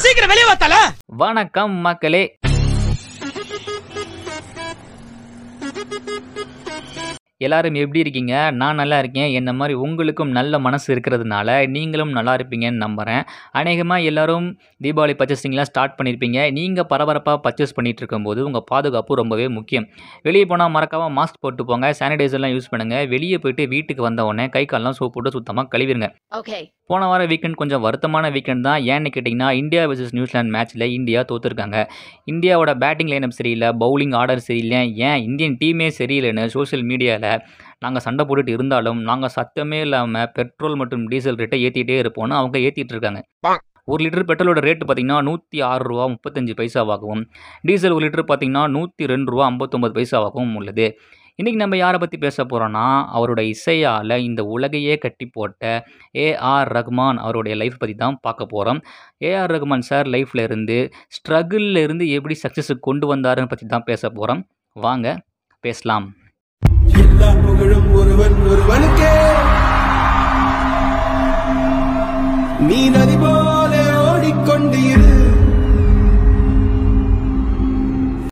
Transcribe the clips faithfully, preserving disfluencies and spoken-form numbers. சீக்கிரம் வெளியே வாத்தால. வணக்கம் மக்களே, எல்லாரும் எப்படி இருக்கீங்க? நான் நல்லா இருக்கேன். என்ன மாதிரி உங்களுக்கும் நல்ல மனசு இருக்கிறதுனால நீங்களும் நல்லா இருப்பீங்கன்னு நம்புகிறேன். அநேகமாக எல்லோரும் தீபாவளி பர்ச்சேஸிங்லாம் ஸ்டார்ட் பண்ணியிருப்பீங்க. நீங்கள் பரபரப்பாக பர்ச்சேஸ் பண்ணிகிட்டு இருக்கும்போது உங்கள் பாதுகாப்பு ரொம்பவே முக்கியம். வெளியே போனால் மறக்காமல் மாஸ்க் போட்டு போங்க, சானிடைசர்லாம் யூஸ் பண்ணுங்கள். வெளியே போயிட்டு வீட்டுக்கு வந்த உடனே கை கால்லாம் சோப் போட்டு சுத்தமாக கழுவிடுங்க. ஓகே, போன வாரம் வீக்கெண்ட் கொஞ்சம் வருத்தமான வீக்கெண்ட் தான். ஏன்னு கேட்டிங்கன்னா, இந்தியா வெர்சஸ் நியூசிலாந்து மேட்ச்சில் இந்தியா தோற்றுருக்காங்க. இந்தியாவோட பேட்டிங் லைனப் சரியில்லை, பவுலிங் ஆர்டர் சரியில்லை, ஏன் இந்தியன் டீமே சரியில்லைன்னு சோஷியல் மீடியாவில் நாங்கள் சண்டை போட்டுட்டு இருந்தாலும் நாங்கள் சத்தமே இல்லாமல் பெட்ரோல் மற்றும் டீசல் ரேட்டை ஏற்றிட்டே இருப்போம்னு அவங்க ஏற்றிட்டு இருக்காங்க. ஒரு லிட்டர் பெட்ரோலோட ரேட்டு பார்த்திங்கன்னா நூற்றி ஆறு ரூபா முப்பத்தஞ்சு பைசாவாகவும், டீசல் ஒரு லிட்டர் பார்த்திங்கன்னா நூற்றி ரெண்டு ரூபா ஐம்பத்தொம்பது பைசாவாகவும் உள்ளது. இன்றைக்கி நம்ம யாரை பற்றி பேச போகிறோன்னா, அவரோட இசையால் இந்த உலகையே கட்டி போட்ட ஏ ஆர் ரஹ்மான் அவருடைய லைஃப் பற்றி தான் பார்க்க போகிறோம். ஏஆர் ரஹ்மான் சார் லைஃப்பில் இருந்து, ஸ்ட்ரகிளில் இருந்து எப்படி சக்ஸஸுக்கு கொண்டு வந்தாருன்னு பற்றி தான் பேச போகிறோம். வாங்க பேசலாம்.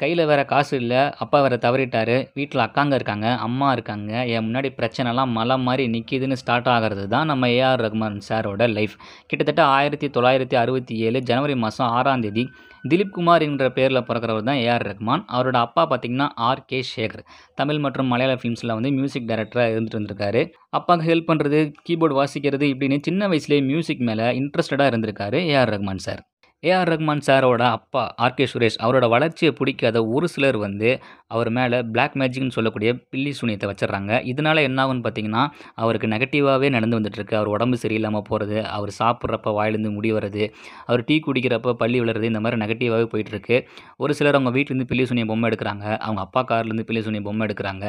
கையில் வேறு காசு இல்லை, அப்பா வேறு தவறிட்டார், வீட்டில் அக்காங்க இருக்காங்க, அம்மா இருக்காங்க, என் முன்னாடி பிரச்சனைலாம் மலை மாதிரி நிற்கிதுன்னு ஸ்டார்ட் ஆகிறது தான் நம்ம ஏஆர் ரஹ்மான் சாரோட லைஃப். கிட்டத்தட்ட ஆயிரத்தி தொள்ளாயிரத்தி அறுபத்தி ஏழு ஜனவரி மாதம் ஆறாம் தேதி திலீப் குமார் என்ற பேரில் பிறக்கிறவர் தான் ஏஆர் ரஹ்மான். அவரோட அப்பா பார்த்திங்கன்னா ஆர் கே சேகர், தமிழ் மற்றும் மலையாள ஃபிலிம்ஸில் வந்து மியூசிக் டைரக்டராக இருந்துட்டு இருந்திருக்காரு. அப்பாவுக்கு ஹெல்ப் பண்ணுறது, கீபோர்டு வாசிக்கிறது, இப்படின்னு சின்ன வயசுலேயே மியூசிக் மேலே இன்ட்ரெஸ்டடாக இருந்திருக்காரு ஏஆர் ரஹ்மான் சார். ஏஆர் ரஹ்மான் சாரோட அப்பா ஆர் கே சுரேஷ் அவரோட வளர்ச்சியை பிடிக்காத ஒரு சிலர் வந்து அவர் மேலே பிளாக் மேஜிக்னு சொல்லக்கூடிய பில்லி சூனியத்தை வச்சிடறாங்க. இதனால் என்ன ஆகுன்னு பார்த்திங்கன்னா, அவருக்கு நெகட்டிவாகவே நடந்து வந்துட்டுருக்கு. அவர் உடம்பு சரியில்லாமல் போகிறது, அவர் சாப்பிட்றப்ப வாயிலேருந்து முடி வர்றது, அவர் டீ குடிக்கிறப்ப பள்ளி வளருது, இந்த மாதிரி நெகட்டிவாகவே போயிட்டுருக்கு. ஒரு சிலர் அவங்க வீட்டிலேருந்து பில்லி சூனிய பொம்மை எடுக்கிறாங்க, அவங்க அப்பா கார்லேருந்து பில்லி சூனிய பொம்மை எடுக்கிறாங்க.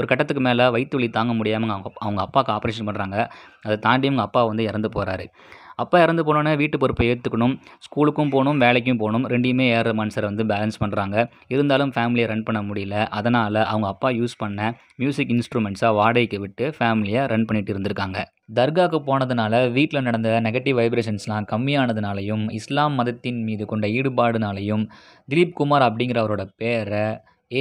ஒரு கட்டத்துக்கு மேலே வயிற்று வலி தாங்க முடியாமல் அவங்க அவங்க அப்பாவுக்கு ஆப்ரேஷன் பண்ணுறாங்க. அதை தாண்டி அவங்க அப்பா வந்து இறந்து போகிறாரு. அப்பா இறந்து போனோன்னே வீட்டு பொறுப்பை ஏற்றுக்கணும், ஸ்கூலுக்கும் போகணும், வேலைக்கும் போகணும், ரெண்டையுமே ஏஆர் ரஹ்மான் சார் வந்து பேலன்ஸ் பண்ணுறாங்க. இருந்தாலும் ஃபேமிலியை ரன் பண்ண முடியல. அதனால் அவங்க அப்பா யூஸ் பண்ண மியூசிக் இன்ஸ்ட்ருமெண்ட்ஸாக வாடகைக்கு விட்டு ஃபேமிலியை ரன் பண்ணிகிட்டு இருந்திருக்காங்க. தர்காவுக்கு போனதுனால வீட்டில் நடந்த நெகட்டிவ் வைப்ரேஷன்ஸ்லாம் கம்மியானதுனாலையும், இஸ்லாம் மதத்தின் மீது கொண்ட ஈடுபாடுனாலையும் திலீப் குமார் அப்படிங்கிறவரோட பேரை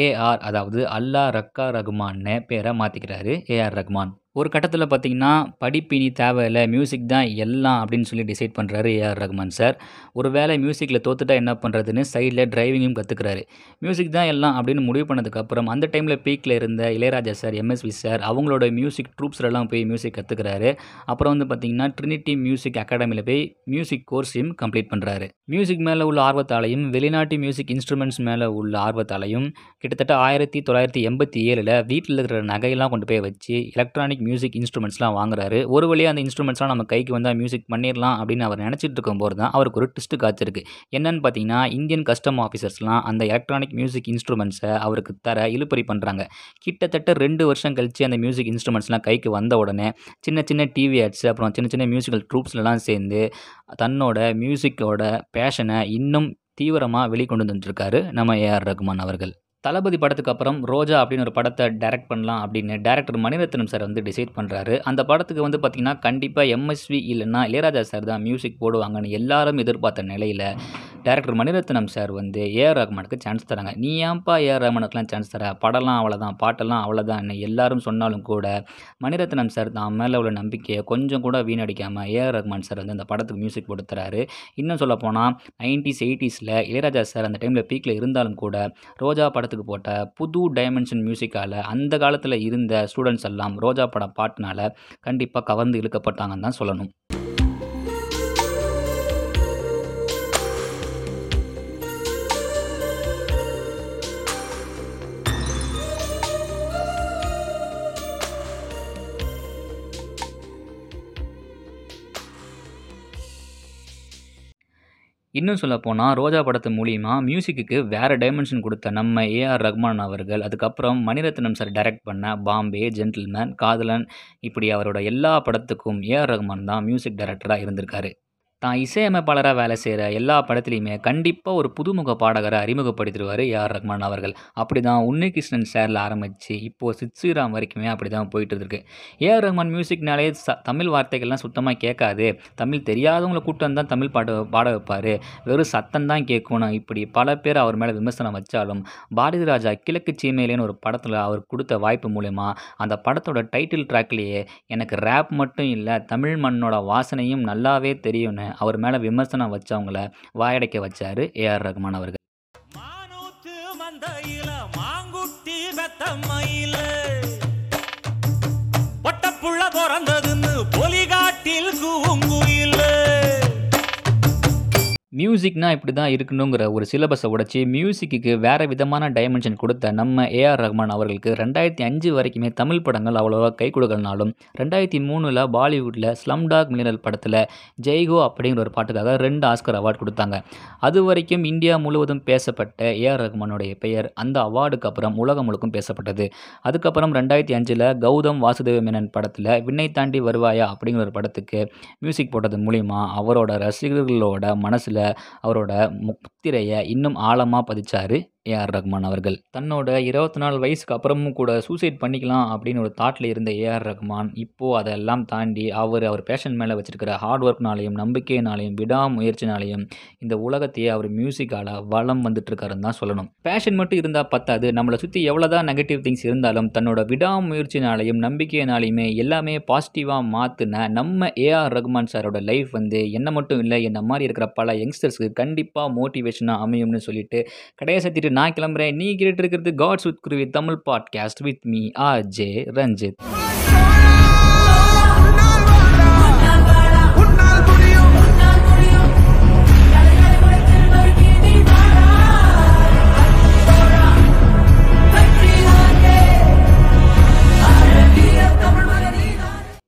ஏஆர், அதாவது அல்லா ரக்கா ரஹ்மான்னு பேரை மாற்றிக்கிறாரு ஏஆர் ரஹ்மான். ஒரு கட்டத்தில் பார்த்திங்கன்னா படிப்பினி தேவையில்லை, மியூசிக் தான் எல்லாம் அப்படின்னு சொல்லி டிசைட் பண்ணுறாரு ஏஆர் ரஹ்மான் சார். ஒரு வேளை மியூசிக்கில் தோத்துட்டா என்ன பண்ணுறதுன்னு சைடில் டிரைவிங்கும் கற்றுக்கிறாரு. மியூசிக் தான் எல்லாம் அப்படின்னு முடிவு பண்ணதுக்கப்புறம் அந்த டைமில் பீக்கில் இருந்த இளையராஜா சார், எம். எஸ். வி. சார் அவங்களோட மியூசிக் ட்ரூப்ஸ்லாம் போய் மியூசிக் கற்றுக்கிறாரு. அப்புறம் வந்து பார்த்திங்கன்னா ட்ரினிட்டி மியூசிக் அகாடமியில் போய் மியூசிக் கோர்ஸையும் கம்ப்ளீட் பண்ணுறாரு. மியூசிக் மேலே உள்ள ஆர்வத்தாலையும் வெளிநாட்டு மியூசிக் இன்ஸ்ட்ருமெண்ட்ஸ் மேலே உள்ள ஆர்வத்தாலையும் கிட்டத்தட்ட ஆயிரத்தி தொள்ளாயிரத்தி எண்பத்தி ஏழில் வீட்டில் இருக்கிற நகையெல்லாம் கொண்டு போய் வச்சு எலக்ட்ரானிக் மியூசிக் இன்ஸ்ட்ருமெண்ட்ஸ்லாம் வாங்குறாரு. ஒரு வழியாக அந்த இன்ஸ்ட்ருமெண்ட்ஸ்லாம் நம்ம கைக்கு வந்தால் மியூசிக் பண்ணிடலாம் அப்படின்னு அவர் நினச்சிட்டு இருக்கும்போது தான் அவருக்கு ஒரு ட்விஸ்ட்டு காத்திருக்கு. என்னென்னு பார்த்தீங்கன்னா, இந்தியன் கஸ்டம் ஆஃபீஸர்ஸ்லாம் அந்த எலக்ட்ரானிக் மியூசிக் இன்ஸ்ட்ருமெண்ட்ஸை அவருக்கு தர இழுப்பறி பண்ணுறாங்க. கிட்டத்தட்ட ரெண்டு வருஷம் கழித்து அந்த மியூசிக் இன்ஸ்ட்ருமெண்ட்ஸ்லாம் கைக்கு வந்த உடனே சின்ன சின்ன டிவி ஆட்ஸ், அப்புறம் சின்ன சின்ன மியூசிக்கல் ட்ரூப்ஸ்லாம் சேர்ந்து தன்னோட மியூசிக்கோட பேஷனை இன்னும் தீவிரமாக வெளிக்கொண்டு வந்துட்டுருக்காரு நம்ம ஏஆர் ரஹ்மான் அவர்கள். தளபதி படத்துக்கு அப்புறம் ரோஜா அப்படின்னு ஒரு படத்தை டைரக்ட் பண்ணலாம் அப்படின்னு டேரக்டர் மணிரத்னம் சார் வந்து டிசைட் பண்ணுறாரு. அந்த படத்துக்கு வந்து பார்த்திங்கன்னா கண்டிப்பாக எம். எஸ். வி. இல்லைன்னா இளையராஜா சார் தான் மியூசிக் போடுவாங்கன்னு எல்லாரும் எதிர்பார்த்த நிலையில் டேரக்டர் மணிரத்னம் சார் வந்து ஏஆர் ரஹ்மானுக்கு சான்ஸ் தராங்க. நீ ஏன்ப்பா ஏஆர் ரஹ்மானுக்குலாம் சான்ஸ் தர, படம்லாம் அவ்வளோதான், பாட்டெல்லாம் அவ்வளோதான் எல்லாரும் சொன்னாலும் கூட மணிரத்னம் சார் தான் மேலே உள்ள நம்பிக்கையை கொஞ்சம் கூட வீணடிக்காமல் ஏஆர் ரஹ்மான் சார் வந்து அந்த படத்துக்கு மியூசிக் போட்டு தராரு. இன்னும் சொல்லப்போனால் நைன்டீஸ் எயிட்டிஸில் இளையராஜா சார் அந்த டைமில் பீக்கில் இருந்தாலும் கூட ரோஜா படத்துக்கு போட்ட புது டைமென்ஷன் மியூசிக்கால் அந்த காலத்தில் இருந்த ஸ்டூடெண்ட்ஸ் எல்லாம் ரோஜா பட பாட்டுனால கண்டிப்பாக கவர்ந்து இழுக்கப்பட்டாங்கன்னு தான் சொல்லணும். இன்னும் சொல்லப்போனால் ரோஜா படத்து மூலிமா மியூசிக்கு வேறு டைமென்ஷன் கொடுத்த நம்ம ஏஆர் ரஹ்மான் அவர்கள் அதுக்கப்புறம் மணிரத்னம் சார் டைரக்ட் பண்ண பாம்பே, ஜென்டில்மேன், காதலன், இப்படி அவரோட எல்லா படத்துக்கும் ஏஆர் ரஹ்மான் தான் மியூசிக் டைரக்டராக இருந்திருக்காரு. தான் இசையமைப்பாளராக வேலை செய்கிற எல்லா படத்துலையுமே கண்டிப்பாக ஒரு புதுமுக பாடகரை அறிமுகப்படுத்திடுவார் ஏஆர் ரஹ்மான் அவர்கள். அப்படி தான் உன்னிகிருஷ்ணன் சாரில் ஆரம்பித்து இப்போது சித்ஸ்ரீராம் வரைக்குமே அப்படி தான் போயிட்டுருக்கு. ஏஆர் ரஹ்மான் மியூசிக்னாலே ச தமிழ் வார்த்தைகள்லாம் சுத்தமாக கேட்காது. தமிழ் தெரியாதவங்களை கூட்டம் தான் தமிழ் பாட பாட வைப்பார், வெறும் சத்தம் தான் கேட்கணும். இப்படி பல பேர் அவர் மேலே விமர்சனம் வச்சாலும் பாரதி ராஜா கிழக்கு சீமையிலேன்னு ஒரு படத்தில் அவர் கொடுத்த வாய்ப்பு மூலயமா அந்த படத்தோட டைட்டில் ட்ராக்லேயே எனக்கு ரேப் மட்டும் இல்லை தமிழ் மண்ணோட வாசனையும் நல்லாவே தெரியும்னு அவர் மேல விமர்சனம் வச்சவங்கள வாயடைக்க வச்சாரு ஏஆர் ரஹ்மான் அவர்கள். மியூசிக்னால் இப்படி தான் இருக்கணுங்கிற ஒரு சிலபஸை உடைச்சி மியூசிக்கு வேறு விதமான டைமென்ஷன் கொடுத்த நம்ம ஏஆர் ரஹ்மான் அவர்களுக்கு ரெண்டாயிரத்தி அஞ்சு வரைக்குமே தமிழ் படங்கள் அவ்வளோவா கை கொடுக்கலனாலும் ரெண்டாயிரத்தி மூணில் பாலிவுட்டில் ஸ்லம்டாக் மில்லியனர் படத்தில் ஜெய் ஹோ அப்படிங்கிற ஒரு பாட்டுக்காக ரெண்டு ஆஸ்கர் அவார்டு கொடுத்தாங்க. அது வரைக்கும் இந்தியா முழுவதும் பேசப்பட்ட ஏஆர் ரஹ்மானுடைய பெயர் அந்த அவார்டுக்கு அப்புறம் உலகம் முழுக்கும் பேசப்பட்டது. அதுக்கப்புறம் ரெண்டாயிரத்தி அஞ்சில் கௌதம் வாசுதேவ மேனன் படத்தில் விண்ணை தாண்டி வருவாயா அப்படிங்கிற ஒரு படத்துக்கு மியூசிக் போட்டது மூலிமா அவரோட ரசிகர்களோட மனசில் அவரோட முத்திரையை இன்னும் ஆழமாக பதிச்சாரு ஏஆர் ரஹ்மான் அவர்கள். தன்னோட இருபத்தி நாலு வயசுக்கு அப்புறமும் கூட சூசைட் பண்ணிக்கலாம் அப்படின்னு ஒரு தாட்டில் இருந்த ஏஆர் ரஹ்மான் இப்போது அதெல்லாம் தாண்டி அவர் அவர் பேஷன் மேலே வச்சுருக்கிற ஹார்ட் ஒர்க்னாலையும் நம்பிக்கையினாலையும் விடாமுயற்சினாலையும் இந்த உலகத்தையே அவர் மியூசிக்கால் வளம் வந்துட்டுருக்காருன்னு தான் சொல்லணும். பேஷன் மட்டும் இருந்தால் பத்தாது, நம்மளை சுற்றி எவ்வளோதான் நெகட்டிவ் திங்ஸ் இருந்தாலும் தன்னோட விடாமுயற்சினாலையும் நம்பிக்கையினாலையுமே எல்லாமே பாசிட்டிவாக மாற்றின நம்ம ஏஆர் ரஹ்மான் சாரோட லைஃப் வந்து என்ன மட்டும் இல்லை என்ன மாதிரி இருக்கிற பல யங்ஸ்டர்ஸ்க்கு கண்டிப்பாக மோட்டிவேஷனாக அமையும்னு சொல்லிட்டு கடைசி திட்டு நான் கிளம்புறேன். நீ கேட்டு இருக்கிறது God's with Kuruvi Tamil podcast with me R J Ranjith.